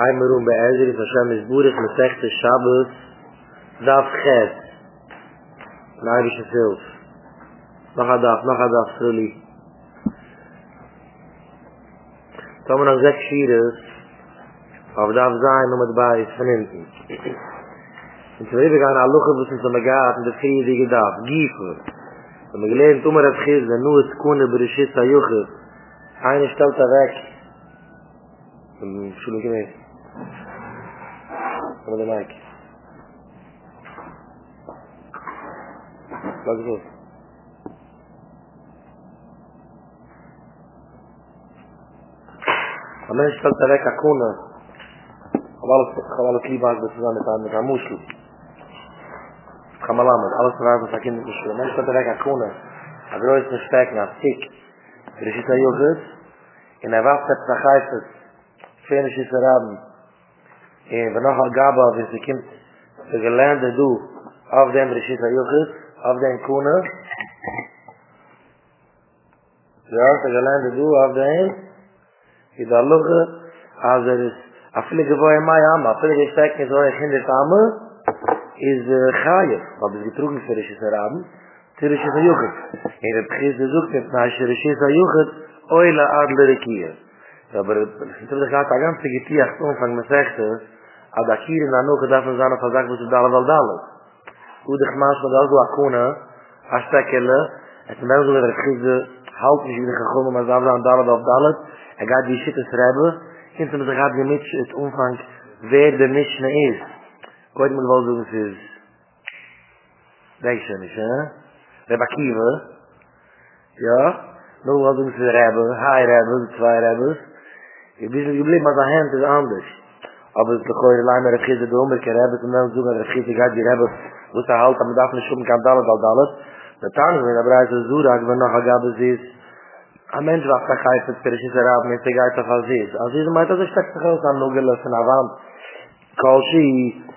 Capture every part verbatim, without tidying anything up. I'm Maroon Be'ezri, Hashem is Burek, Mesech, Shabbos, Daf Chet. Naibish is Hilf. Nachadaf, Nachadaf, Sreli. Tomen noch sechs Schieres, auf Daf Zayn, um mit Beis, von hinten. In Zwerebe gehen alle Luchen, bis uns am Agat, in der Friedige Daf, Giefer. Wenn man gelernt, um er hat Chiz, wenn nur es Kuhne, Bereshit, Sayuchet, eine stellt er weg. Schulung gemäß. Aber der Mike. Lass es los. Ein Mensch stellt da weg, Akuna. Aber alles, ich habe alles lieb, was wir zusammen haben, mit einem Muschel. Ich kann mal lachen, alles verraten, was ein Kind mit Muschel. Ein Mensch stellt da weg, Akuna. Ein größer Stecken, ein Stick. Er schießt ein Joghurt. Und er wasst, er heißt es. Fähnisch ist er haben. Und wenn noch ein Gaba, wenn sie kommt, so gelernte du, auf dem Rishita Yuchit, auf dem Kuna. Ja, so gelernte du, auf dem, in der Luche, also er ist, a viele Gebäude mei haben, a viele Gestecken, so ein Kind der Tame, ist Chayef, weil es getrunken für Rishita Raben, zu Rishita Yuchit. Und er beginnt zu suchen, nach Rishita Yuchit, Oile Adler Kier. Aber ich glaube, ich hatte eine ganze Gittie, ich umfang mit Rechte, aber da hier in der Nuche darf man sagen, dass ich mich da alle Waldale. Und ich mache mit allen Akkonen, als Steckele, es ist ein Mensch, der Geschichte hält mich wieder gekommen, als alle Waldale auf Dalet, er geht die Schittes Rebbe, hinter mir hat die Mitsch das Umfang, wer der Mischne ist. Ich wollte mir wohl sagen, es ist... Denkst du nicht, hä? Rebbe Akiva. Ja? Nur wohl sagen, es ist Rebbe, Hai Rebbe, zwei Rebbe. Ich bin geblieben, aber die Hand ist anders. Aber es ist doch heute allein, wenn ich die Umbrücke habe, und dann suche ich, wenn ich die Gadi habe, wo es halt, aber darf nicht schon, kann alles, alles, alles. Mit anderen, wenn er bereits ein Zurag, wenn noch ein Gabe ist, ein Mensch, was da heißt, für ich nicht erhaben, ist egal, was es ist. Also ich meine, das ist das Geld, an nur gelassen, an Wand. Kalschi,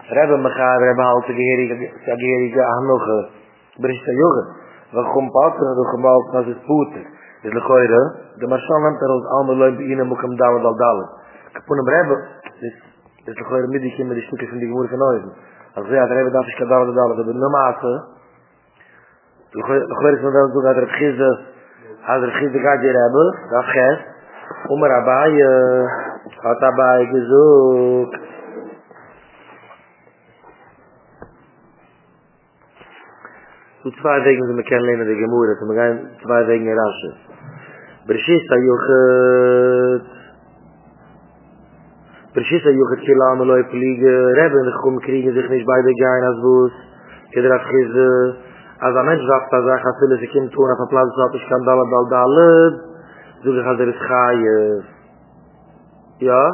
Rebbe Mechar, Rebbe Halte, Geherige, Anloche, Berichte Jürgen. Wenn ich um Pater, wenn ich um Pater, das ist Puter. Is de goede, de marschal neemt er ons allemaal leuk bij iedereen, moet ik hem daar wel dalen. Kapoenen breben, is de goede middenkind met die stukjes van die gemoerde van huizen. Als we hadden hebben, dan is het daar wel dalen. Dat is normaal, hè? De goede is met ons ook, als er gisteren, als er gisteren gaat hier hebben, dat gaat. Om er bij, gaat daarbij gezoekt. Zo twee wegen zijn we kennen in de gemoerde, toen we gaan twee wegen in Rasje. Bereshit Hayuchet Bereshit Hayuchet Kilam Eloi Peliege Rebben gekommen kriegen sich nicht beide Gein als Bus Kedrat Chizze als ein Mensch sagt, als er hat viele sich in Tuna verplatzt hat, ich kann Dalad Daldalad so gesagt, er ist Chayef. Ja?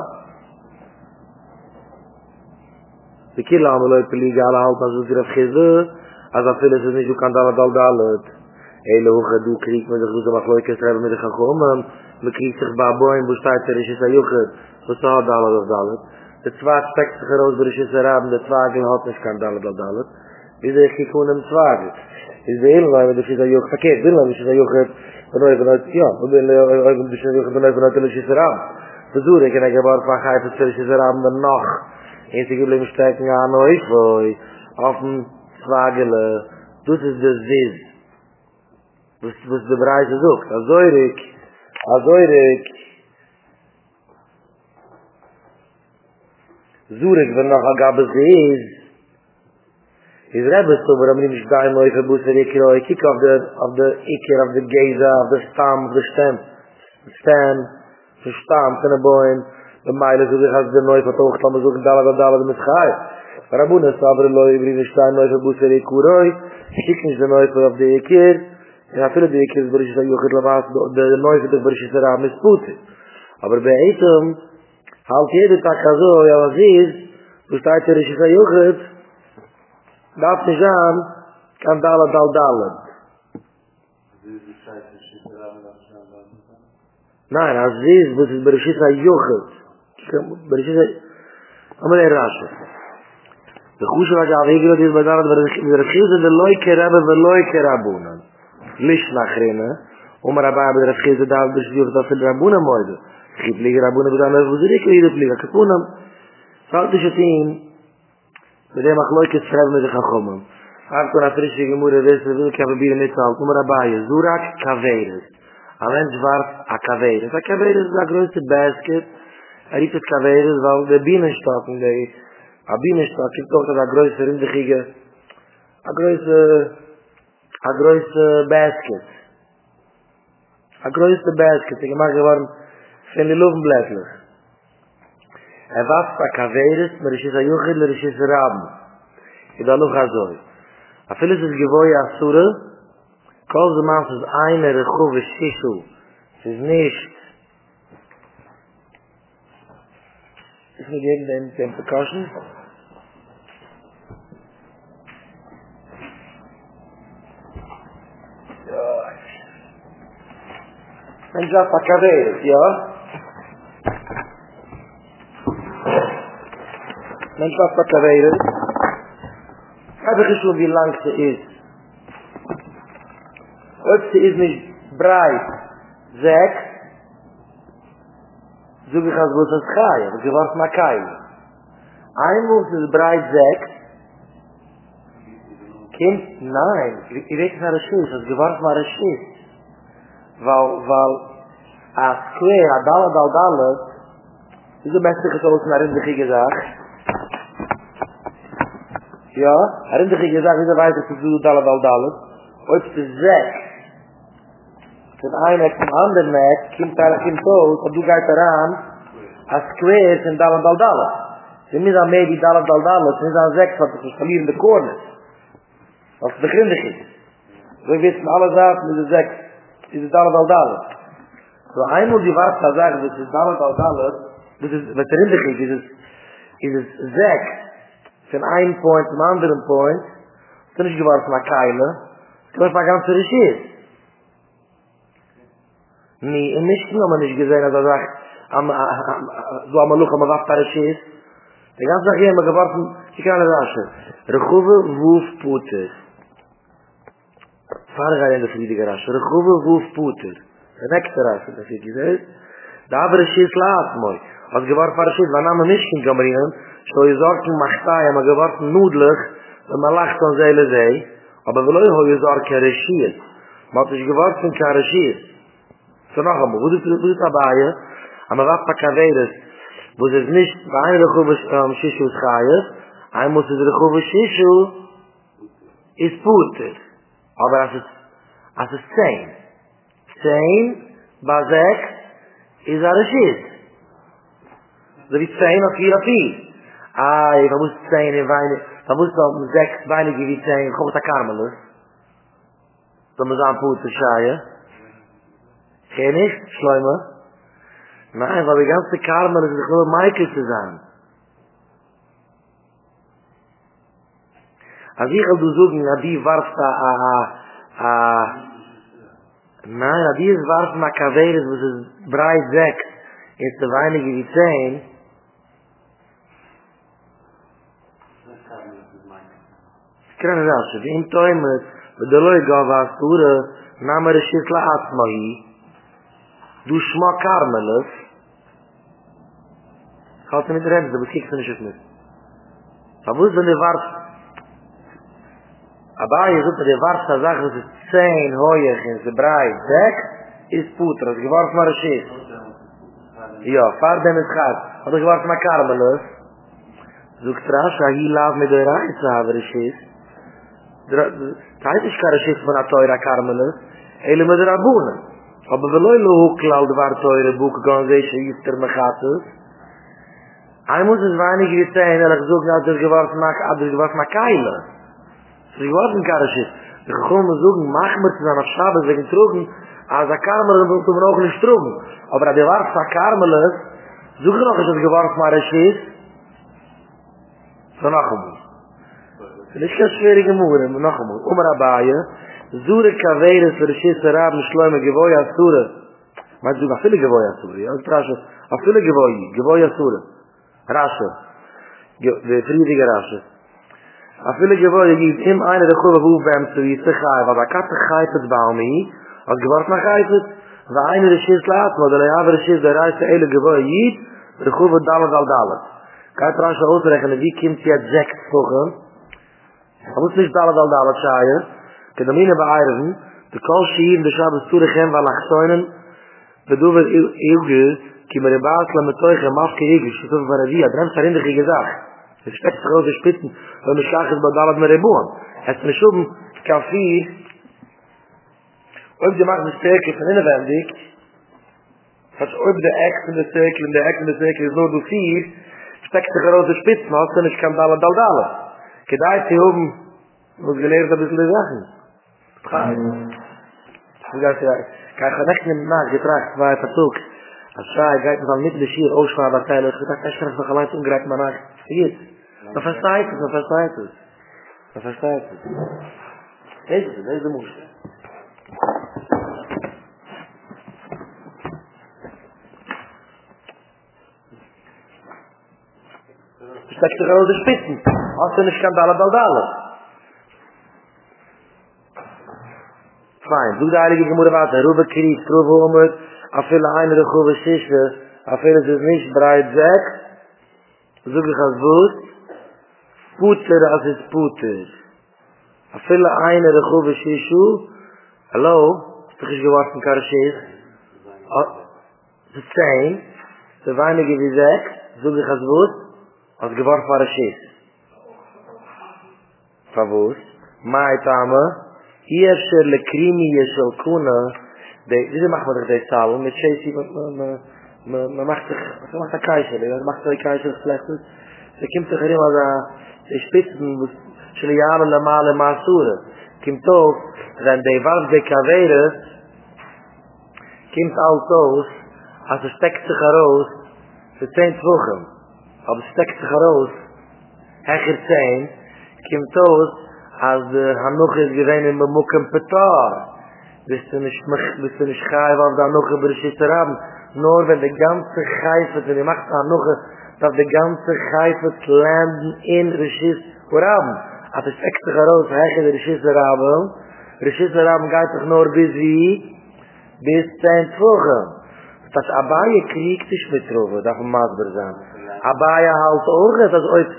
Die Kilam Eloi Peliege alle halten als Kedrat Chizze als er viele sich nicht, ich kann Dalad Daldalad hele hoge doe krieg met de grote maglooikers hebben met de gagommen. Men krieg zich baboen, boestaat er is is aan juchet. Zo zal dalet of dalet. De twaad spektige roosbrug is er aan, de twaagin had niet kan dalet of dalet. Is er geen koen hem twaagit. Is de hele waar met de vis aan juchet. Verkeerd, wil hem is aan juchet. Dan heb ik vanuit, ja, dan wil hem dus aan juchet, dan heb ik vanuit de vis aan. Dat doe ik en ik heb haar van gehaald het vis is er aan de nacht. Eens ik bleef steken aan, oei, oei. Af een twaagelen. Dat is de zis. Was der Bereich sucht. Azoirik, Azoirik. Zurik, wenn noch Agabes ist. Is Rebbe so, warum nicht da im Läufe Busser Ikero. Ich kicke auf der, auf der Iker, auf der Geza, auf der Stamm, auf der Stamm. Stamm, der Stamm, von der Bäume. Der Meile sucht, ich hasse den Läufe, der Hochstamm sucht, da, da, da, da, mit Schei. Rabunas, aber Läufe, nicht da im Läufe Busser Ikero. Ich kicke nicht den Läufe auf der Iker. Ja, viele die Kinder berichten, dass Jochid Lamas, der Neufe berichten, dass er am ist Putin. Aber bei Eitem, halt jeden Tag so, ja was ist, du steigst der Rischita Jochid, darf nicht an, kann Dalet, Dalet, Dalet. Nein, als ist, das ist Rischita Jochid. Rischita, einmal ein Rasche. Der Kuschel hat ja aufgegeben, dass bei Dalet, der Rischita, der Leuke Rebbe, der Leuke Rabunen. Nicht nachrennen, um Rabbi bei der Schäse da, dass die Jürgen das für die Rabunen mögen. Ich liege Rabunen, aber dann ist es nicht, ich liege Rabunen. Falt is het in, met hem mag leuk het schrijven met de gachommen. Vaak toen haar frische gemoeder wisten, wil ik haar bieden met z'n allen. Noem maar abaie, Zurak Kaveres. Een mens waard a Kaveres. A Kaveres is de grootste basket. Er is het Kaveres, want de bienenstad, de bienenstad, is toch de grootste rindigige, a grootste, a grootste basket. A grootste basket, ik mag gewoon van die lovenblijfelijk. Er was a Kaveres, maar is a Juchid, maar is a Raben. Ik dacht nog aan zo'n. Afel is het gewooi aan Soeren. Koos de maand is een en een goede schichel. Het is niet. Is niet gek dan ten percussion? Ja. En ja, a Kaveres, ja? Mens was dat Kaveres. Heb ik gezien wie lang ze is. Of ze is niet breit. Zek. Zoek ik als woord als gaai. Want je was maar kaai. Einmal is breit zek. Kind? Nein. Je weet het naar de schist. Als je was maar de schist. Weil a square, a dalle, dalle, dalle. Is de beste gezogen naar in de gegezaag. Ja, herinner ik je dat je weet dat je doet alle wel dalen. Ooit te zeggen. Ten een met een ander met, kind daar kind dood, dat doe ik eraan. Als kweer zijn dalen wel dalen. Ze niet aan mij die dalen wel dalen, ze niet aan zegt wat het verlieren de koorn is. Als het begrindig is. We weten alle zaken met de zegt, is het dalen wel dalen. Zo eenmaal die waard gaat zeggen, dat is dalen wel dalen, dat is wat herinner ik, is het zegt. Van een point naar een andere point. Toen is geworfen naar Keile. Toen is maar ganz regiert. Nee, in Mischken hebben we niet gezien als hij zegt. Zo aan mijn lucht, aan mijn wacht regiert. De ganze dag hebben we geworfen. Ik kan het wassen. Rechuwe woef puter. Vaar ga je in de vriedige rassen. Rechuwe woef puter. Een extra rassen, dat is gezegd. Daar regiert laat mooi. Als geworfen regiert, waar namen Mischken komen in. So je zorgen mag zijn, maar je wordt noodlijk, en men lacht aan zijn zij, maar we willen je zorgen regiert. Maar het is geworfen kan regiert. Zo nog eenmaal, hoe doet het daarbij? En men wacht pakken weet het. Dus het is niet bij een regoeve shishu schaaien, hij moet het regoeve shishu is poeter. Maar als het, als het zijn, zijn, bazek, is er regiert. Dat is zijn of hier of hier. Ay, da muss sein in weine, da muss doch sechs weine gewesen sein, kommt da Karmelus. Da muss am Putz schaie. Geh nicht, Schleimer. Nein, weil die ganze Karmelus ist nur Michael zu sein. Also ich habe gesagt, na die warf da, ah, ah, nein, na die warf ma Kaveres, was ist breit sechs, ist der weine gewesen sein. Kran raus, in toimet, mit der Leuga war Ture, nahm er Schiss la Atmahi, du Schma Karmeles. Ich halte mit Rente, aber kriegst du nicht auf mich. Aber wenn du warst, aber ihr sollt, wenn du warst, da sagst du, zehn hoiach in ze breit, weg, ist Putra, also gewarf mal Schiss. Ja, fahr dem es gaat, also gewarf mal Karmeles. Sogt rasch, ahi lauf mit der Reise, aber Schiss. Tijd is karashis van atoira karmelis, hele met raboenen. Aber we loeien hoe klauwde waar teure boeken gaan wezen, hier ter mechatus. Hij moet dus weinig weer zijn, en hij zoekt naar de gewaard naar keilen. Dus ik was een karashis. De gegonnen zoeken, mag me te zijn op Shabbat, zeggen troegen, als de karmelis wil te mogen niet troegen. Maar als de gewaard van karmelis, zoek nog eens het gewaard naar rashis. Zo nog een boek. Het is geen schwierige moeder, maar nog eenmaal. Om Rabbaie, Zure Kaveres, voor de Schisse Raben, Schleume, Gewoie Asura. Maar het is ook afvele Gewoie Asura. Het is afvele Gewoie, Gewoie Asura. Rasche. De vriedige Rasche. Afvele Gewoie, die is in een de goede hoef bij hem, zo is te gaan. Want hij kan te gaan, het bouw me. Als gewart maar gaat het. Waar een de Schisse laat, maar de Leaver Schisse, de Reise, de hele Gewoie, de goede dalen zal dalen. kan je trouwens wel uitrekenen wie komt je het zegt zoeken. Je moet niet dalen dalen dalen schaaien. Je moet niet beëindigen. De koos hier in de Shabbos toeregem van achtzeunen. We doen we eeuwge. Die met de baas laat me teugen en maske eeuwge. Ze doen we van de via. Dremt haar in de gezag. Het is echt grote spitten. Van de schaag is bij dalen met de boon. Het is een schoen. Kaffee. Ook die maakt een sterke van inwendig. Als ook de echt in de cirkel. En de echt in de cirkel is nooit door vier. Steckt de grote spits maakt en ik kan dalen dalen dalen. Gedacht die oben. Moet geleerd een beetje zeggen. Ga ik ga echt niet naar getracht waar het ook. Als jij gaat dan niet de schier oorslaan dat hij gedacht is er vergelijkt ongrijp maar naar. Hier. Dan verstaat het, dan verstaat het. Dan verstaat het. Deze, deze moest. Steckt de grote spitsen. Als ze niet kan dalen dalen dalen. Fijn, doe de heilige gemoede water. Roepen krieg, roepen omhoog. Afvullen eindelijk goede zissen. Afvullen ze niet, breid weg. Zoek ik als woord. Poeter als het poeter. Afvullen eindelijk goede zissen. Hallo? Toch is gewassen karasjes. Ze zijn. De weinige wie zegt. Zoek ik als woord. Als gewassen karasjes. Favor. Maai tamen. Hier ze le krimi zal kunnen. Deze mag wat ik deze taal. Met Chasey, maar mag dat keizer. Dat mag dat keizer slecht. Ze komt toch helemaal aan de spitsen. Ze jaren de malen maasuren. Komt ook. Dan de warm de kaveren. Komt altoos. Als ze stekt zich eruit. Ze zijn vroegen. Als ze stekt zich eruit. Heger zijn. Komt ook. Als de Hanoch is geweest in mijn moek en petaar. Dus toen ik schrijf af de Hanoch en bereschit eraan. Noor wenn de ganze geifet, en je mag de Hanoch, dat de ganze geifet landen in bereschit eraan. Als het extra groot hecht in bereschit eraan. Bereschit eraan gaat toch noor bis wie? Bis zijn vroegen. Dat Abaya kriegt is met roven, dat we maatbaar zijn. Abaya houdt ook dat het ooit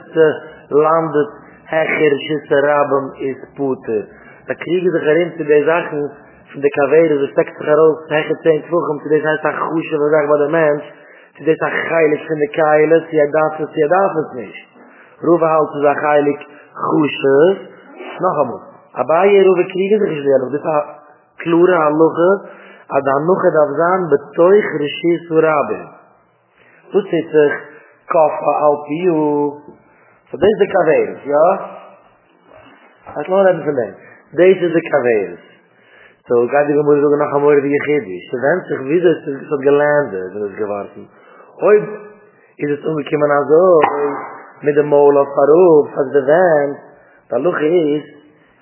landet. Hecher, Shisarabam is Poeter. Da kriegen sich herin zu den Sachen von der Kavere, so steckt sich heraus, Hecher zehn Tfuchem, zu des heißt auch Chushe, was sagt man der Mensch, zu des auch heilig von der Keile, sie darf es, sie darf es nicht. Ruwe halt zu sagen heilig Chushe, noch einmal. Aber hier Ruwe kriegen sich nicht mehr, das ist klure Halluche, aber dann noch ein Davzahn betoich Rishisarabam. So zieht sich Koffa auf Juh. So this is the Kaveris, yeah? That's not everything then. This is the Kaveris. So, God, you can do it again, I'm going to be a kid. So, then, so, this is the land, this is the land. Hoy, is it umgekommen as always, with the mole of Faroob, as the land, the look is,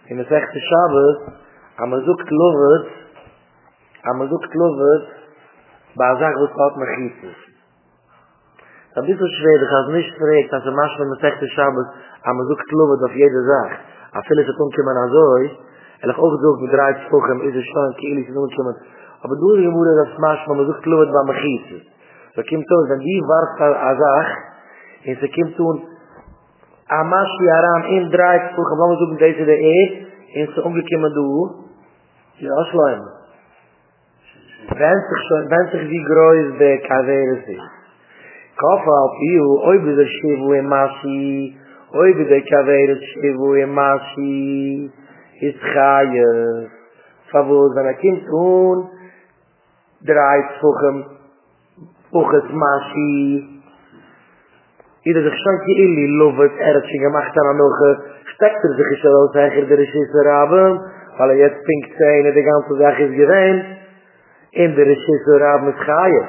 in the sixth Shabbos, I'm going to look at I'm going to look at by a Zachbus out my Jesus. Ein bisschen schwer, ich habe nicht gefragt, dass er manchmal mit Sechte Schabbat aber so geklubbt auf jede Sache. Aber viele sind umgekommen an so, und ich auch gesagt, mit drei Wochen ist es schon, die sind umgekommen. Aber du, die Mutter, dass manchmal so geklubbt war, man gießt es. So kommt es, wenn die warst an Sache, und sie kommt zu uns, Amashi Aram in drei Wochen, wenn man so mit dieser Ehe, und sie umgekommen du, die Ausläume. Wenn sich schon, wenn sich wie groß der Kavere ist. Koffa auf Iu, oi bitte Shivu e Masi, oi bitte Kaveret Shivu e Masi, ist Chayes. Favos, wenn ein Kind tun, dreht Fuchem, Fuches Masi. Jeder sich schon die Illi, lovet, er hat sie gemacht an Anoche, steckt er sich schon aus, hecher der Regisserabem, weil er jetzt pinkt sein, die ganze Sache ist gewähnt, in der Regisserabem ist Chayes.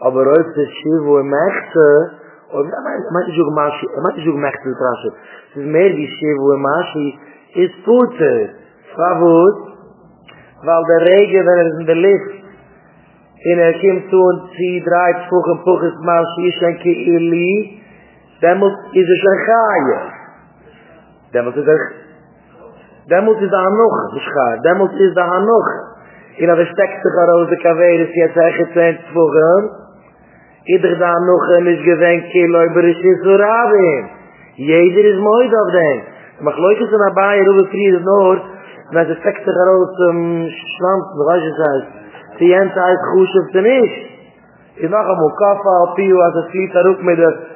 Aber heute ist Shivu im Echte, und er meint nicht auch Maschi, er meint nicht auch Mechte, es ist mehr wie Shivu im Maschi, ist Puter, Favut, weil der Regen, wenn er in der Licht, in er kommt zu und zieht, dreht, fuchen, fuchen, ist Maschi, ist ein Keili, dann muss, ist es ein Chaya, dann muss es ein, dann muss es ein Hanoch, ist Chaya, dann muss es ein Hanoch, in er versteckt sich heraus, der Kaveris, jetzt er gezehnt, fuchen, Ieder dan nog is gewenkt, geen leuberis is voor Rabin. Jeder is mooi dat denk. Maar gelijk is er naar bij, over Frieden Noord, met de vechter eruit, schlampen, wat je zei. Die jens uit goes op de nis. Je mag hem op kaffa, op pio, als het vliegt daar ook met de...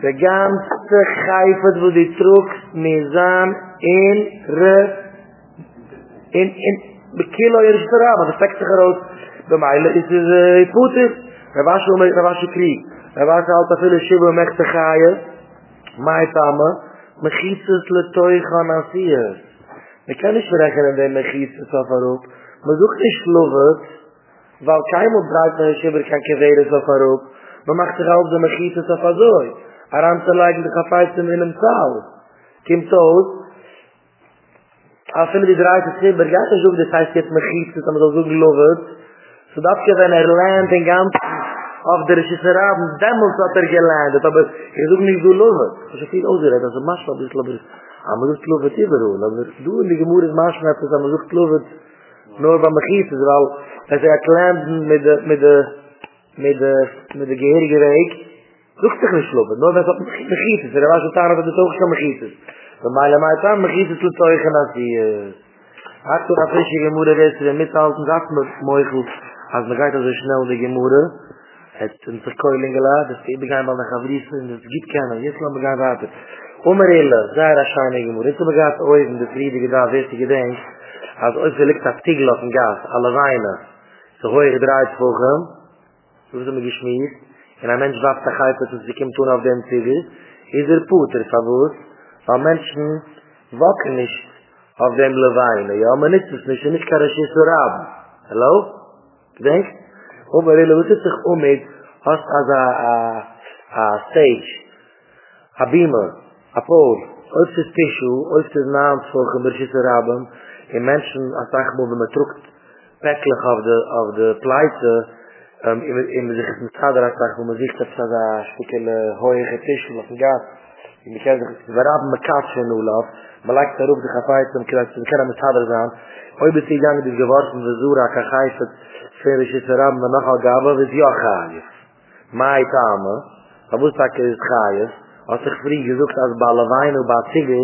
De ganse geifet voor die truc, mezaan, in, re, in, in, bekilo is voor Rabin, de vechter eruit. Bij mij is het Putin. Er was een krieg. Er was een krieg. Er was altijd veel schibber om echt te gaan. Mijn tamen. Mijn gietjes letooi gaan aan vier. Ik kan niet verrekenen dat mijn gietjes afhaarop. Maar zoek is geloofd. Weil keinem opdraait naar een schibber kan geweren afhaarop. Maar mag zich altijd mijn gietjes afhaarzooi. Aram te lijken de gafijsten in hem taal. Kim toos. Als je die draait de schibber gaat en zoek. Dat hij zegt mijn gietjes. Maar zoek geloofd. So that when he learned in Gantz of the Rishisarab, then was that he learned. But he said, I don't love it. So she said, oh, that's a mashma, but I don't love it. I don't love it either. I don't love it. I don't love it. Nor by Mechis. Well, as he learned with the geherige week, look to him, nor by Mechis. He was a time of the talk of Mechis. But my time, Mechis is to talk about it. Hart und afrische Gemüde, der ist in der Mitte halten, sagt man, Meuchel, als man geht so schnell in die Gemüde, hat ein Verkeuling geladen, das ist ebengein, weil man kann fließen, das gibt keiner, jetzt lassen wir gehen weiter. Umerille, sehr erscheinende Gemüde, jetzt haben wir gerade euch in der Friedige da, wirst du gedenkt, als euch gelegt hat Tigel auf dem Gas, alle Weine, so hohe gedreht vorhin, so ist er mir geschmiert, und ein Mensch wacht der Geifert, und sie kommt tun auf den Tigel, ist er Puter, verwusst, weil Menschen wachen nicht, auf dem Leweine, ja, man ist es nicht, und ich kann es nicht so raben. Hallo? Gedenkt? Oma Rille, was ist dich um mit, hast als a Stage, a Beamer, a Pol, als das Tischu, als das Namensvolk, und ich so raben, in Menschen, als ich muss, wenn man drückt, päcklich auf der Pleite, in sich mit Zadra, als ich muss, ich habe ein Stückchen hohe Tischu auf dem Gas, und ich habe sich, wir raben mit Katschen Urlaub, man leicht darauf, die Chafaizen, die können mit Hader sein. Heute ist die Gange, die geworfen, die Zura, die Chafaizen, die sich zu haben, die noch auch gaben, die ist ja Chayef. Mai Tame, die Wusstag ist Chayef, als ich früh gesucht, als bei Lewein und bei Zigel,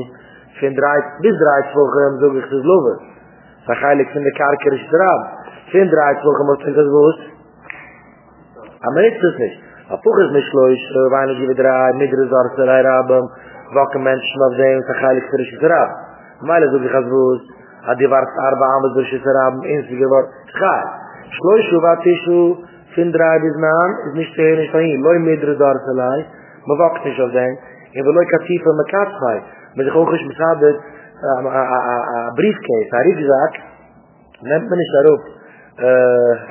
für drei, bis drei Wochen, so ich das Lobe. Das ist heilig, für die Karker ist zu haben. Für drei Wochen, was ich das wusste. Aber nicht das nicht. Aber auch ist nicht schlecht, weil ich drei, mit der Sorcerei haben, welke mensen op zijn vergeilig voor de Shisarab. Maar als ik het woord, had die waard arba aan de Shisarab, eens die woord, schaar. Schloishu, wat is u, vind draai dit naam, is niet te heen, is van hier, looi meerdere dorselei, maar welke niet op zijn, en we looi katief van mijn kaartschai, met de hoogers beschadigd, een briefcase, een riefzak, neemt men niet daarop,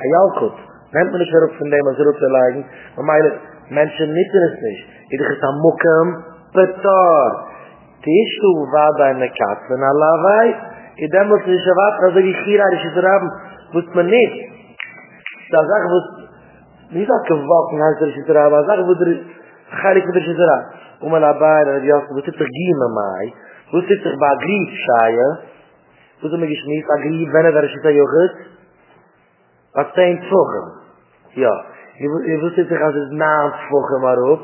een jalkot, neemt men niet daarop van die man erop te leiden, maar mijn mensen niet in het niet. Ieder is aan mokken, Petar, Tishu Vada in der Katze, na Lavai, in dem muss ich erwarten, also wie hier habe ich es erhaben, wusste man nicht. Da sage ich, wusste, nicht auch gewocken, heißt ich es erhaben, aber sage ich, wusste ich, heilig mit ich es erhaben. Um ein Labai, der Josef, wusste ich Gima Mai, wusste ich bei Agrieb Schaya, wusste mich geschmiss, Agrieb, wenn er ich es erjochert, was zehn Wochen. Ja, ich wusste ich, als es nahm Wochen war auf,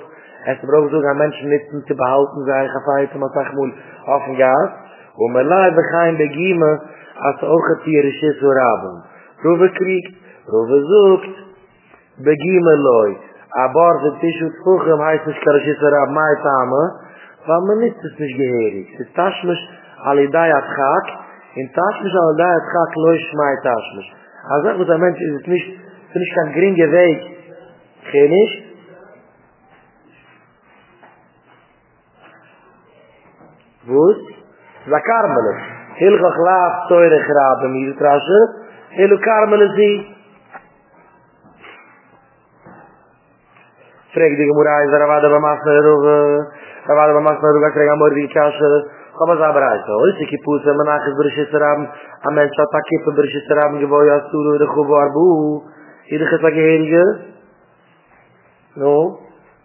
es braucht sogar Menschen nicht zu behalten, sei Chafayten, was ich muss, auf dem Gas. Und mir leid, wir gehen begiemen, als auch ein Tier ist, es zu haben. Rove kriegt, Rove sucht, begiemen Leute. Aber das ist ein Fuchem, heißt nicht, dass es zu haben, mein Tame, weil man nicht, es ist nicht gehörig. Es tascht mich, alle da hat Chak, in tascht mich, alle da hat Chak, leucht mein tascht mich. Also, was ein Mensch ist, es nicht, es ist nicht kein geringer Weg, geh nicht, Woes? Zakarmelis. Heel geklaaf, teurig graben, hier trouwens. Heel karmelis die. Vreeg die gemoereis, daar waren we maasnerogen. Daar waren we maasnerogen, kreeg aan morgen die kaasje. Kom maar zo bereid. Hoor is die kipoes, mijn nacht is berishisraben. Aan mensen had dat kippen berishisraben geboeien als toen door de goewarboe. Ieder gaat dat geheerige. No.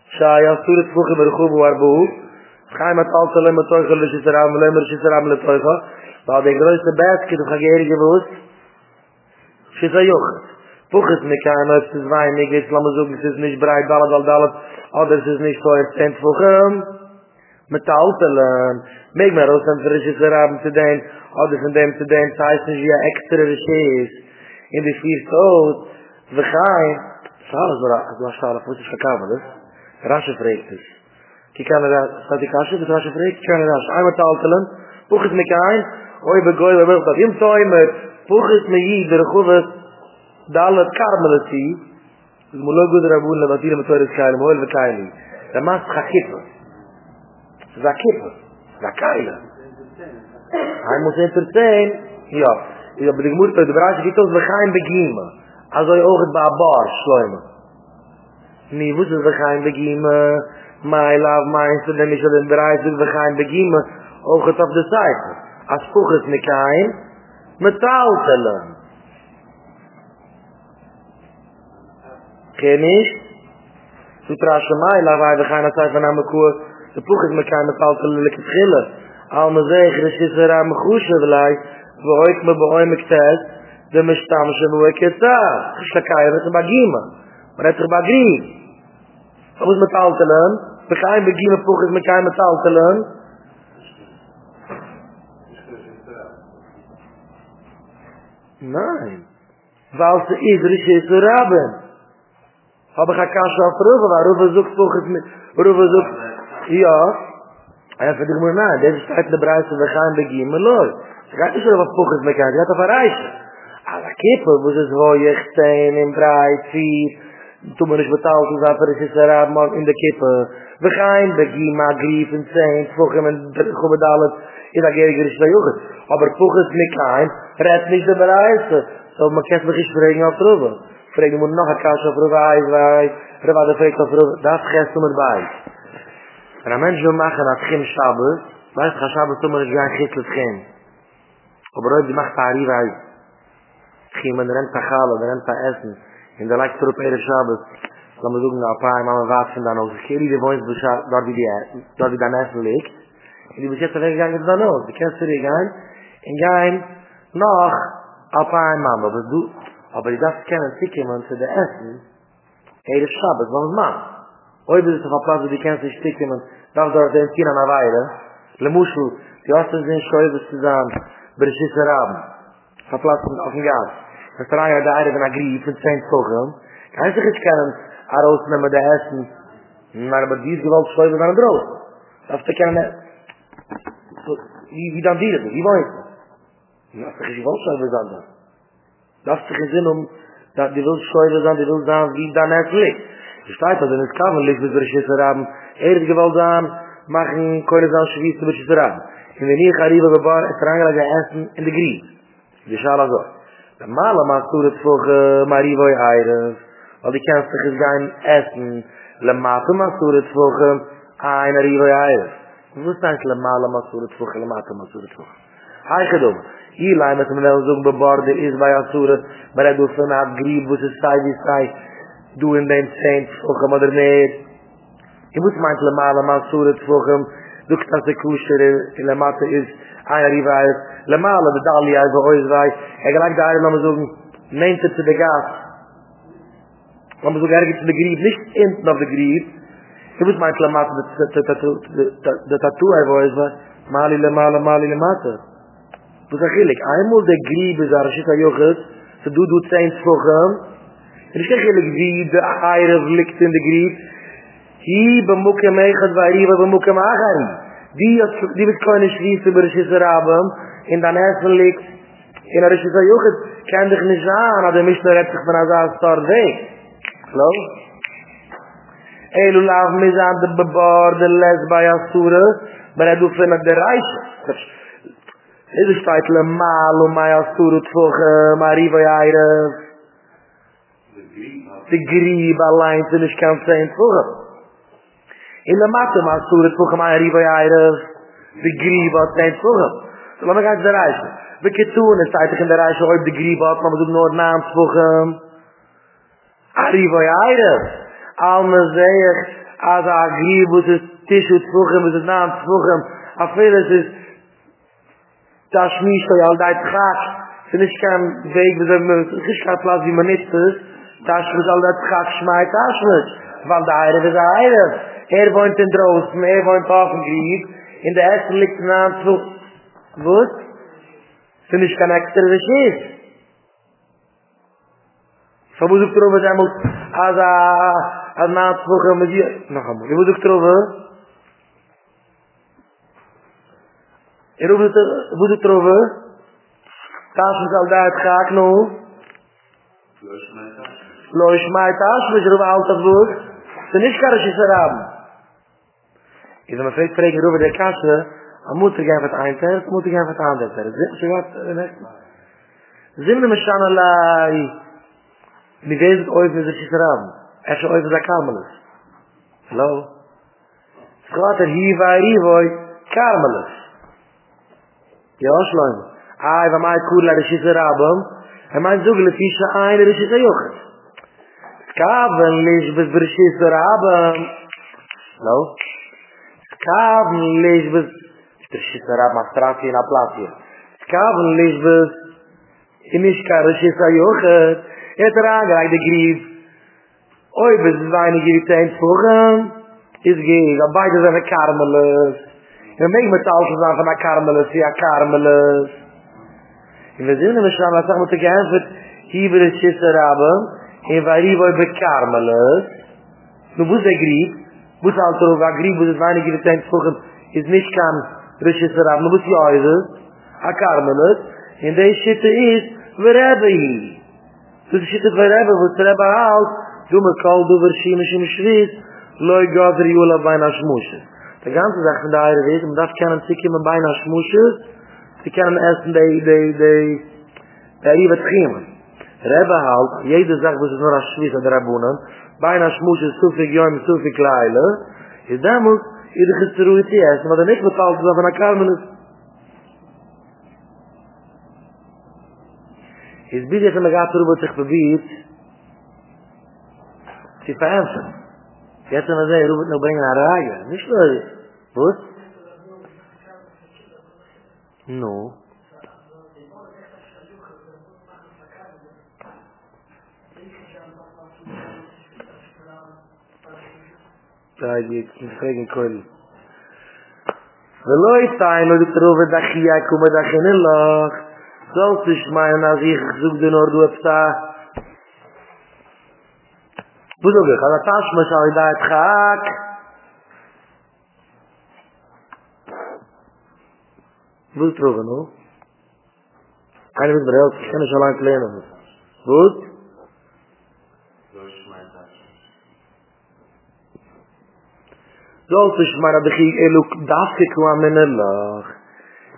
Schaai als toen het vroeg in de goewarboe. Geen met al te lemmen teugen, dus is er aan, lemmen, dus is er aan, lemmen teugen. Maar de grootste basket, of ga je eerlijk gewoest, is er jochert. Fuches mekana, es ist weinig, es ist nicht breit, dalat, dalat, oder es ist nicht teuer, zent fuchem, mit der Altelen. Meeg mir aus, ein frisches Verhaben zu den, oder von dem zu den, das heißt nicht, wie ein extra Rischis. In die vier Tod, wir gehen, schade, so war schade, wo ist das verkabelt, rasche fragt es. Die kann er, statt die Kasche, das rasche fragt, die kann er rasch, einmal der Altelen, Fuches mekana, oi begoi, wer will das im Zäumer, Fuches mei, der Chuves, Dalat karmelati, mulogud rabun la batila matoris kail, moel vakaili. The mask hakipas. Zakipas. Zakaila. I must entertain. Ja. Ja, but the Gemur says, the Brash gitos vakaim begima. Also you oogit ba bar, shloima. Me wusses vakaim begima. My love, my incident, is that the Brash is vakaim begima. Oogit op de site. As puches mekaim, metautelen. Nicht. So trasche mei, la wei, wir gehen als einfach nach Mekoor, de ploeg is mekaar met al te lelijke schillen. Al me zeger, es is er aan me goesje verleid, behooi ik me behooi me ktes, de me stamse me wei ketaar. Geschakkai, er is er bagima, maar er is er bagrim. Dat moet met al te len, we gaan bagima ploeg is mekaar met al te len. Nein. Weil ze is, er is er hebben. Aber ich habe keine Chance auf Rübe, weil Rübe sucht Puches mit... Rübe sucht... Ja. Ja, für dich muss nein. Das ist halt der Preis, dass wir kein Beginn mehr läuft. Ich kann nicht auf Puches mit keinem, ich kann auf Reise. Aber Kippe, wo sie es wohl zehn, im Preis, vier... Tun wir nicht bezahlt, so sagt er, es ist der in der Kippe. Wir gehen, Beginn, Magriff, in zehn, Puches mit Gubedallet, in der Gericht der Jugend. Aber Puches mit keinem, rett nicht der Preis. So man kann sich nicht fragen auf Rübe. Vreemd moet nog een kaas op Rubai's wij. Rubai's de vreemd op Rubai's. Dat geeft om het bij. En een mens wil maken dat geen Shabbos. Wij gaan Shabbos om het gaan gidsel geen. Op Rubai's die mag daar hier uit. Geen men rent naar galen, rent naar essen. En daar lijkt erop eerder Shabbos. Dan moet ik naar een paar mannen water vandaan over. Geen die woont door die dan essen ligt. En die bezit er weggegaan dan ook. Die kent ze er gaan. En gaan nog een paar mannen. Dat doet. Aber die das kennen sich jemand zu der Essen, er ist Schabbat, was ist Mann? Heute ist es auf der Platz, wo die kennen sich sich jemand, darf dort den Tieren an der Weile, le Muschel, die Osten sind schäufe zusammen, berischissen Raben, auf Platz und auf dem Gas. Das drei Jahre der Eire von Agrief, in zehn Wochen, kann sich nicht kennen, herausnehmen der Essen, aber dies gewollt schäufe an der Droh. Darf sich kennen, wie dann die das, wie wollen sie? Das ist gewollt schäufe an der Das ist der Sinn, um, dass die Welt schäufe sind, die Welt sind, wie dann es liegt. Ich stehe, dass in das Kaffee liegt, bis wir Schüsse haben. Ehrlich gewaltsam, machen Keulesan Schwiester mit Schüsse haben. Und wenn ich arrive, bei Bar, ist reingelegt, wir essen in der Gries. Die Schala so. Der Maler macht du das Vogel, Marivoi Eires, weil die kannst dich kein Essen. Le Mate macht du das Vogel, ein Marivoi Eires. Und wo ist eigentlich Le Maler macht du das Vogel, Le Mate macht du das Vogel? Heichedum. Hier leid met hem wel zo'n beborder is bij Asura, maar hij doet zo'n abgriep, wo ze zei wie zei, doe in den Zehnt, volg hem oder niet. Je moet hem eigenlijk malen, maar Asura, volg hem, doek dat de kusher in de matte is, een rivaar, le malen, de dalie uit bij ons wij, en gelijk de aarde, laat me zo'n, neemt het te de gas. Laat me zo'n ergens de griep, niet in op de griep. Je moet hem eigenlijk malen, de tattoo uit bij ons wij, mali le malen, mali le matte. Wo sag ich, einmal der Griebe, der Rashita Jochus, so du du zehn Wochen, und ich sag ich, wie der Eire liegt in der Griebe, hier bemucke meichert, weil hier bemucke meichert. Die wird keine Schwiester über Rashita Rabam, und dann essen liegt, in der Rashita Jochus, kann dich nicht an, aber der Mischner hat sich von Azaz dort weg. Hallo? Eilu laf mis an de bebar, de les bei Asura, aber er doet van de Reiche. Is het feit le maal om mij als toer het volgen, maar hier van jaren. De griep alleen toen ik kan zijn het volgen. In de maat maar als toer het volgen, maar hier van jaren. De griep had zijn het volgen. Laat me gaan naar de reis. We kunnen toen een tijd in de reis ooit de griep had, maar we doen nooit naam het volgen. Hier van jaren. Al me zeggen, als de griep moet het tissue het volgen, moet het naam het volgen. Afwel is het... Tashmish, so ja, all deit gach, Wenn ich kein Weg, wie ich kein Platz, wie man nicht ist, das ist all das Kackschmei, das ist. Weil der Heide ist der Heide. Er wohnt in Drosten, er wohnt auf dem Grief, in der Essen liegt ein Anzug. Was? Wenn ich kein Extra ist. Ich muss auch darüber sagen, als ein Anzug mit dir. Noch einmal, ich muss auch darüber. Ich muss auch darüber. Taschen zal daar ga ik nu. Lois mij taschen, dus je roept altijd woord. Ze is karretjes eraan. Ik zal me vreemd spreken over de kassen. Dan moet ik even het eindterf, moet ik even het aanderterf. Ze gaat er weg. Zimmer me staan allerlei. Wie weet het ooit met zich eraan. Er is ooit met de kamerlus. Hallo? Ze gaat er hier waar hier wordt. Kamerlus. Ja, schleim. Hij van mij koel naar de Shisarabam. En mijn zoeken is hier aan de Shisarabam. Kaven lees bij de Shisarabam. Hallo? Kaven lees bij de Shisarabam. Maar straat in haar plaatsje. Kaven lees bij de Shisarabam. Het raakt de grief. Ooit bij de weinig irritant voegen. Is gek. Dan beide zijn een karmelus. En meek met alles aan van een karmelus. Ja, karmelus. In the name of Shabbat, I want to get answered. Here is Shisarabam, and where he was with Karmelis. Now, what is the grief? What is the altar of the grief? What is the grief? What is the grief? It's not can be Shisarabam. What is the oil? A Karmelis. And the shit is, where have he? So the shit is where have he? What is the Rebbe out? Do me call, do ver shim, shim, shviz. Loi gazer yula beina shmushes. The ganze Sache in der Eire ist, man darf keinen Zikimen beina shmushes. Ze kunnen essen die, die, die, die hier wat gemen. Rebbe haalt, jede zaak was het nog als schwies aan de raboenen, bijna schmoes is zoveel joim, zoveel kleile, is daar moet ieder gestruid te essen, maar dan niet betaald is van een karmelis. Is bij zich in de gaten roepen zich verbied, ze verheffen. Je hebt dan gezegd, roepen het nog brengen naar Raya. Niet leuk. Wat? No. Da geht es fragen können. Weil ich da nur drüber da hier komme da genelach. Soll sich mein Nazir zug den Ordwebsta. Budoge, da tasch mal schau da hat. Goed terug, no? Hij heeft me helpt, ik ken het al lang geleden. Goed? Zoals ik maar dat ik elk dagje kwam in een laag.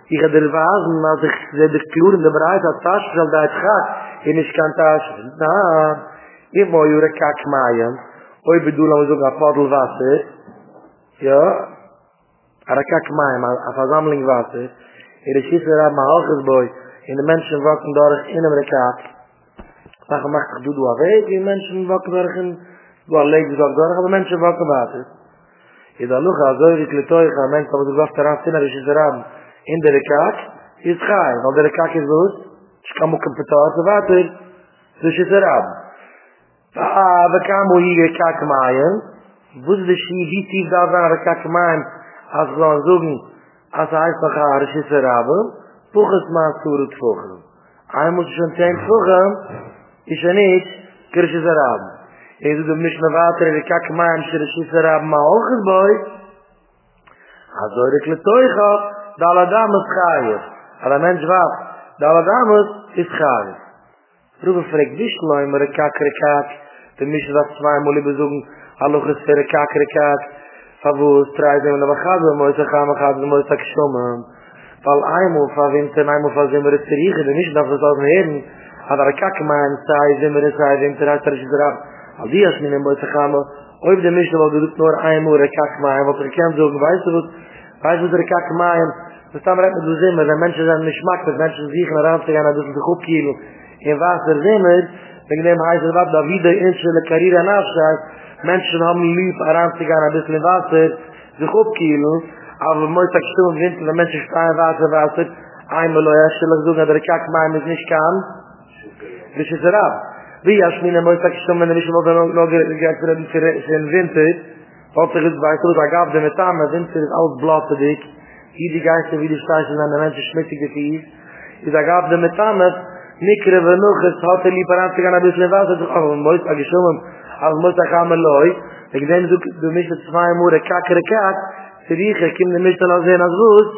Ik had er wazen, maar ik zei de kleur in de bereid had tasjes al dat gaat. En ik kan tasjes. Nou, ik moet je kak maaien. Ik bedoel, dat we ook een paddel wassen. Ja? Maar kak maaien, maar een verzameling wassen. Er is iets waar mijn hoogtes boy. En de mensen wakken daar in een kaart. Zeggen machtig doe doe weet. Die mensen wakken daar in. Doe al leeg doe daar. De mensen wakken water. Je dan nog als zoiets letooi gaan. Mensen wat ik wacht eraan. Zijn er is raam. In de kaart. Is gaai. Want de kaart is goed. Dus kan ook een petaal te water. Dus is raam. Ah. We komen hier kaart maaien. Woed de schie. Wie tief daar waren kaart maaien. Als we dan zoeken. Als hij is nog haar is er hebben, toch is maar zo het volgen. Hij moet je zo'n tijd volgen, is er niet, krijg je ze hebben. Je doet hem niet naar water en je kijkt maar, als je ze hebben, maar ook het boy. Als hij de kletooi gaat, de alle dames gaan je. Alle mens wacht, de alle dames is gaan je. Vroeger vreemd is leuk, maar ik kijk, ik kijk. De mensen dat zwaar moeten bezoeken, alle gesfeer, ik kijk, ik kijk. Favus, treiten wir noch mal, wir müssen haben, wir müssen das schummen. Weil einmal von Winter, einmal von Zimmer ist der Riege, denn nicht, dass wir es aus dem Herden, aber ein Kackmann, sei Zimmer ist, sei Winter, hat er sich drauf. All die ist mir nicht, wir müssen haben, ob der Mischte, weil du tust nur einmal ein Kackmann, was wir kennen, so, weißt du was, weißt du was, der Kackmann, das ist aber nicht mit Zimmer, wenn Menschen sind nicht schmackt, wenn Menschen sich nach Ranzigern, dass sie sich aufgeben, in was der Zimmer, wegen dem heißt es, was da wieder in der Karriere nachsteigt, Menschen haben lieb, heranzugehen, ein bisschen Wasser, sich aufkühlen, aber man muss sich stimmen, wenn die Menschen stehen, Wasser, Wasser, Einmal euer Schillig sagen, dass er Kackmeim es nicht kann. Das ist er ab. Wie als mir in der Moistakistum, wenn er nicht noch gegangen für den Winter, hat er jetzt bei Tod, er gab dem Etame, Winter ist alles blattig, hier die Geister, wie die Steichen, wenn der Mensch schmittig ist, ist er gab dem Etame, Nikre Venuches, hat er lieber anzugehen, ein bisschen Wasser, aber Moistakistum, als Moistakame Leu, ich denke, du mischt zwei Mure Kackere Kack, für dich, ich komme nicht mehr als ein Azuz,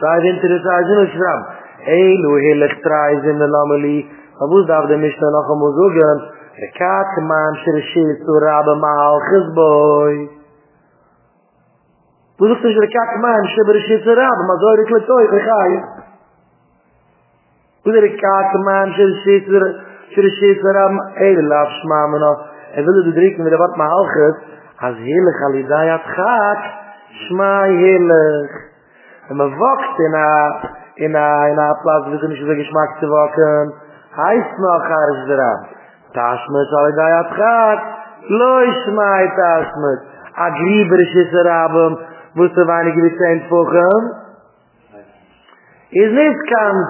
Zij vindt er zij zijn ons raam. Heel heilig trai zijn de lammelie. Maar woest daar de mischte nog om ons ook gaan. De kaart maand schreef schreef zo rabe maal gesboi. Woest ook de kaart maand schreef zo rabe maal zo rekelijk zo ik ga je. Woest de kaart maand schreef schreef zo rabe maal heel laaf schmamen af. En wilde de drinken met wat maal ges. Als heilig al die daar had gaat. Schmaai heilig. Wenn man wächst in einer Platz, wo es nicht so Geschmack zu wachsen, heißt man auch gar nicht daran. Tashmet, Alidai hat gehad, Leuschmai Tashmet, Agriberisch ist er haben, wo es so wenig wie zehn Wochen. Ist nicht ganz.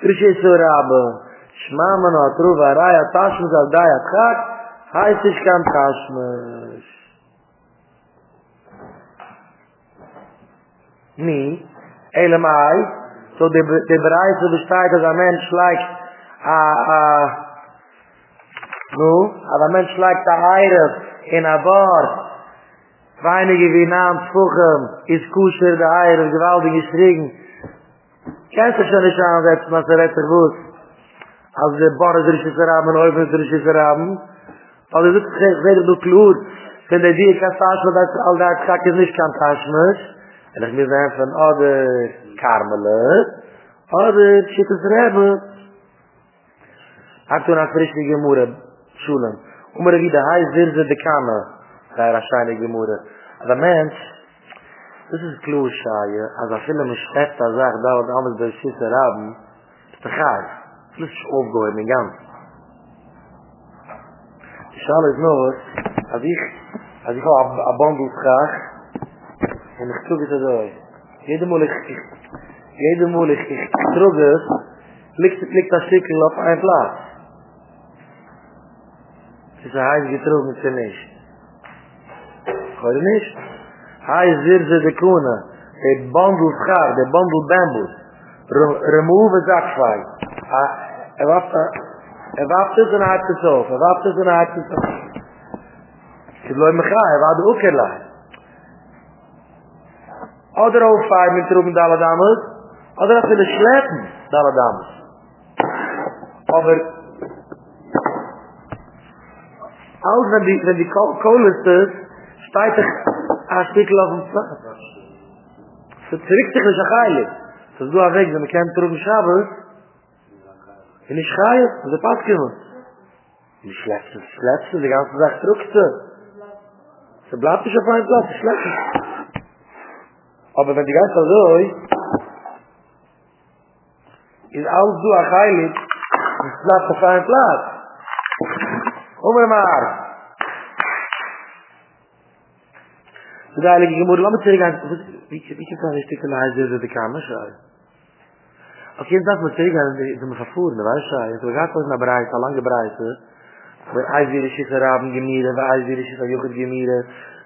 Frisch ist er haben. Schmamen hat Ruva, Raya, Tashmet, Alidai hat gehad, heißt ich kann Tashmet. Nee, helemaal. Zo de bereid zo bestaat als een mens lijkt a no, als een mens lijkt de eieren in een bar. Weinige wie naam vroegen is koester de eieren geweldig geschreven. Kent het schon niet aanzetten, maar ze redt er goed. Als de bar is er is eraan en oefen is er eraan. Als het verder door kloer, vind je die kastasme dat al dat kakjes niet kan tasmes. En ik moet zeggen van, oh de karmelen, oh de schitterreben. Had toen een frische gemoeren, schoenen. Om er wie de hij zirze de kamer, zei waarschijnlijk gemoeren. Als een mens, dat is klooschaie, als een film is echt, als hij daar wat anders bij schitterreben, te gaan. Dat is opgehoord, mijn gang. Dus alles nog, als ik, als ik al een bandel graag, En ik trug het erdoor. Jede moel ik trug het, ligt dat stukje op een plaats. Dus hij is getrug met zijn neus. Hoor je niet? Hij is weer de koning. De bandel schaar, de bandel bamboe. Remove het zakvaai. Hij wapt het en hij heeft het over. Hij wapt het en hij heeft het over. Ze blijven me gaan, hij wacht ook heel lang. Oder auf ein mit Ruben Dalla Dames, oder auf viele Schleppen Dalla Dames. Aber, auch wenn die, wenn die Kohle ist das, steigt sich ein Stückchen auf dem Platz. Das zerrückt sich nicht nach Heilig. Das ist so ein Weg, wenn man kein Ruben Schabes, wenn ich schreie, das ist Pass geworden. Die Schleppen, die Schleppen, die ganze Sache drückt sie. Sie bleibt nicht auf einem Platz, die Schleppen. Aber wenn die ganze so ist alles so ein Heilig und es bleibt auf einem Platz. Omer maar. So da heilige Gemüse, lass mich zurück an, wie kann ich ein Stückchen leise über die Kammer schreien? Okay, jetzt darf man zurück an, wenn man verfuhren, weißt du, jetzt war es eine Breite, eine lange Breite, weil Eiswirisch ist der Abend gemieden, weil Eiswirisch ist der Jochit gemieden,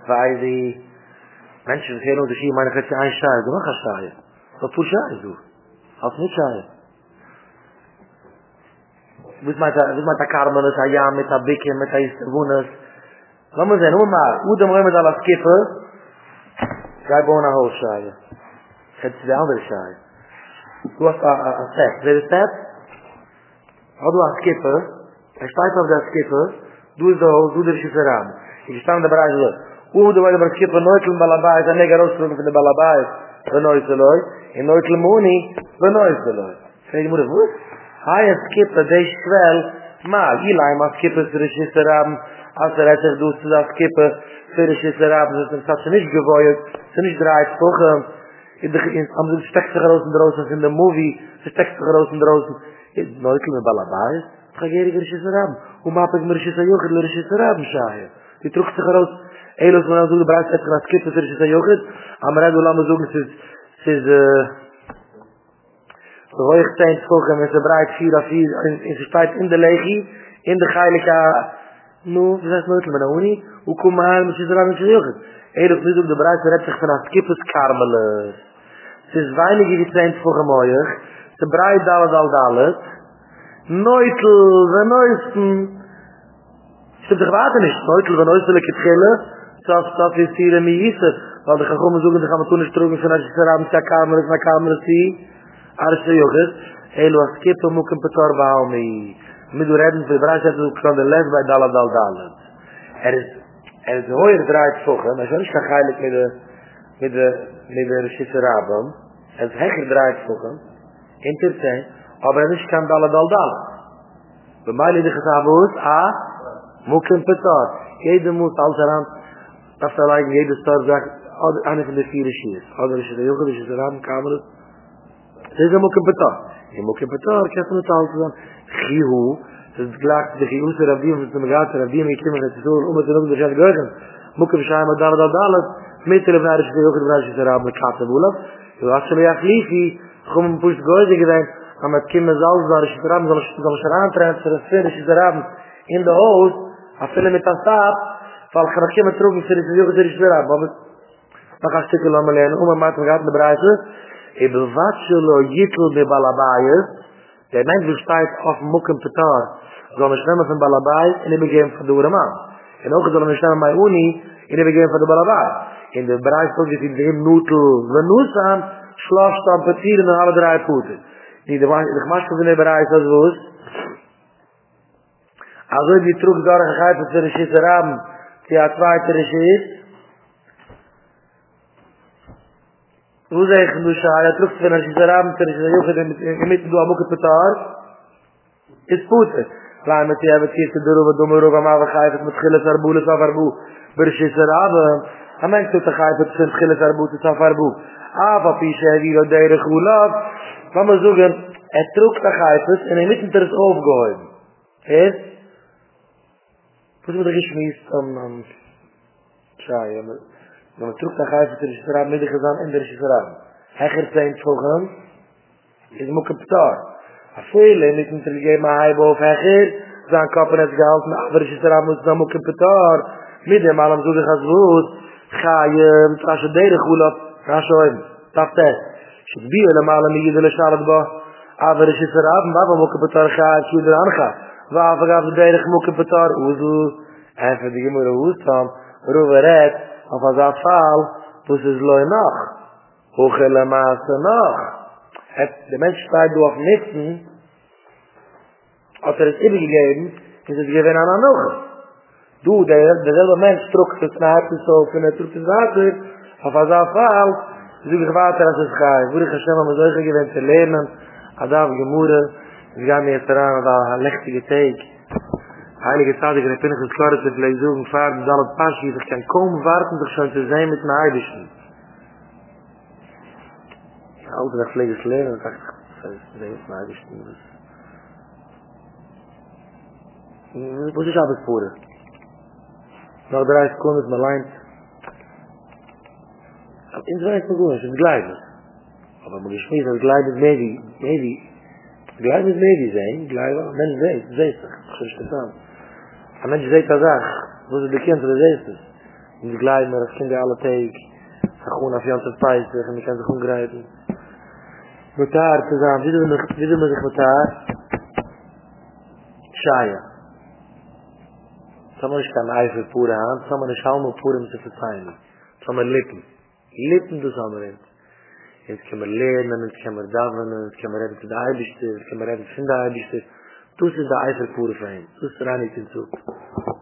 weil Eiswirisch Menschen verkehren und schieben, meine Fetze ein Schei, du machst Schei. Was tut Schei, du? Hast nicht Schei. Wie ist mit der Karmen, mit der Jam, mit der Bicke, mit der Isterwunas? Lass mal sehen, nur mal, wo dem Römer da was kippen, sei bei einer Haus Schei. Hättest du die andere Schei. Du hast ein Set, wer ist das? Hau du ein Skipper, er steigt auf der Skipper, du ist der Haus, du der Schiffer an. Ich stand in der Bereich so. Hoe de waarde verschilt van nooit een balabais en negen roosteren van de balabais van nooit te looi en nooit een moenie van nooit te looi. Zeg je moeder, wat? Hij is kippen deze kwel, maar hier lijkt maar kippen voor de schisserabend. Als er uitzicht doet ze dat kippen voor de schisserabend, dan staat ze niet gewooid, ze niet draait voegen. Ze stekt zich rozen de rozen in de movie, ze stekt zich rozen de rozen. Nooit een balabais, dan ga je hier voor de schisserabend. Hoe maak ik me de schisserabend? Die trok zich rozen. Elos van Azul bereits heeft gedaan skippen tussen zijn yoghurt. Amarad Olam bezoeken ze is de hoog zijn schokken met de bereid vier à vier in zijn tijd in de legie, in de geilige nu, ze zijn nooit meer naar Uni. Hoe komen we aan met zijn raam met zijn yoghurt? Elos nu zoek de bereid heeft zich van haar skippen karmelen. Ze is weinig in die zijn schokken mooier. Ze bereid dalet al dalet. Neutel, de neuesten. Ich hab dich warten nicht. Neutel, de neuesten, will ich jetzt gehen. Zoals dat is hier in mijn jisse. Want ik ga gewoon zoeken, dan gaan we toen eens terug. Van als je z'n raam, z'n kamer is, naar kamer zie. Arische jongens. Heel wat kippen, moet ik een patar behouden mee. Met u redden, voor de braadje, dat ik van de les bij Dalla Dalla Dalla. Er is, er is een hoge draait vochen. Maar zo is het geheilig met de, met de, met de Rishisse Rabam. Er is een heger draait vochen. In Turkije. Aber er ist kein Dalla Dalla Dalla. Bei mir liegt es aber A, Mukim Petar. Jeder muss alles daran, dass er allein jedes Tag sagt, oder eine von den vier Schiers. Oder ist es der Jochel, ist es der Rahmen, Kameras. Das ist ein Mukim Petar. Ein Mukim Petar, kannst du nicht alles zusammen. Chihu, das ist gleich, die Chihu ist der Rabdim, das ist der Gata, Rabdim, ich komme, das ist so, um es in Ordnung, das ist gehören. Mukim Schahim, Dalla Dalla Dalla, mit der Rebnari, ist der Jochel, ist der Rahmen, Kata, Bulab. Du hast schon ja Chlifi, kommen, pusht Gäuse gedein, am het kim is alles daar, als je eraan zal in de hoofd, als je met een stap, val je nog geen met troepen, als je de jongens er is eraan, want dan ga je stukken lang alleen, om en maat, we gaan de bereiken, ik bevat je lo jitel de balabayes, de mens bestaat of mokken petaar, zal een stemmen van balabayes, en ik begin van de oren man. En ook zal een stemmen bij Uni, en ik begin van de balabayes. In de bereik stond je in de hemnutel, we noesam, schlafstam, petieren, en alle drie poeten. Die de gemaakt van de bereid was woest. Als u die troep daar gegeven voor de regisseur hebben, die had twee te regisseur. Hoe zeg je nu, Shai, de troep van de regisseur hebben, de regisseur in mitten door Amok het betaar, is poeten. Laat met die hebben het hier te doen, wat doen we ook allemaal gegeven, met gilles arboe, het safarboe. De regisseur hebben, en men doet te gegeven, het gilles arboe, het safarboe. Ava, Pisha, wie dat deed, gulaf. Wenn wir sagen, er trug nach Haifes und er mitten das aufgehoben. Hä? Pusst mir doch geschmiest am Schei. Wenn er trug nach Haifes und er ist verraten, mit der Gesang und er ist verraten. Hecher sein Vogel ist Mokaptar. A viele mitten das gegeben Haibe auf Hecher, sein Kappen hat gehalten, aber er ist verraten, muss dann Mokaptar. Mit dem allem so dich als Wut, Chaim, Trashadere Chulab, Trashoim, Taftet. שתביאו למעלה מידע לשאלת בו אבל יש שרעב מבא מוקה פתר חאה שידר ענחה ואהבה גב דרך מוקה פתר וזו איפה דגימו להוסם רוברת הפזע פעל פוסס לא נח הוכל למעשה נח דמנש שתאי דו אף ניסן עשר את איבי גגעים כסת גבין ענה נוח דו דזלבה מנש טרוקת סנאפי סוף ונטרוקת סנאפי הפזע פעל Zoek ik water als het gaat. Voerig Hashem aan mijn zorgen gewend te leren. Adaf, gemoeren. Ze gaan me eerst eraan met al een lechtige teek. Heilige Zadig, ik heb in het geklaard te vlees zoeken. Vaart met al het pasje. Ik kan komen warten toch zo te zijn met mijn eidischen. Ik ga altijd dat vlees leren. Ik dacht, dat is met mijn eidischen. Ik moet het altijd voeren. Nog drie seconden met mijn lijn. In zwei Sekunden, es ist Gleidnis. Aber man geschmiert, dass Gleidnis Medi, Medi, Gleidnis Medi sein, Gleidnis, ein Mensch seht, seht sich, ich schaue es an. Ein Mensch seht das auch, wo sie bekannt, oder seht es. Und die Gleidnis, das können wir alle Tag, ich kann auf Jans und Peis, ich kann sich umgreifen. Mit Haar zusammen, wie sind wir sich mit Haar? Schaya. Sommer ist kein Eifel pure Hand, sommer ist Halme pure, um zu verzeihen. Sommer Lippen. Lippen zusammen. Jetzt können wir lernen, jetzt können wir davenen, jetzt können wir reden zu der Eibischte, jetzt können wir reden zu der Eibischte. Du bist der Eiferpure für ihn. Du bist der Einig hinzu.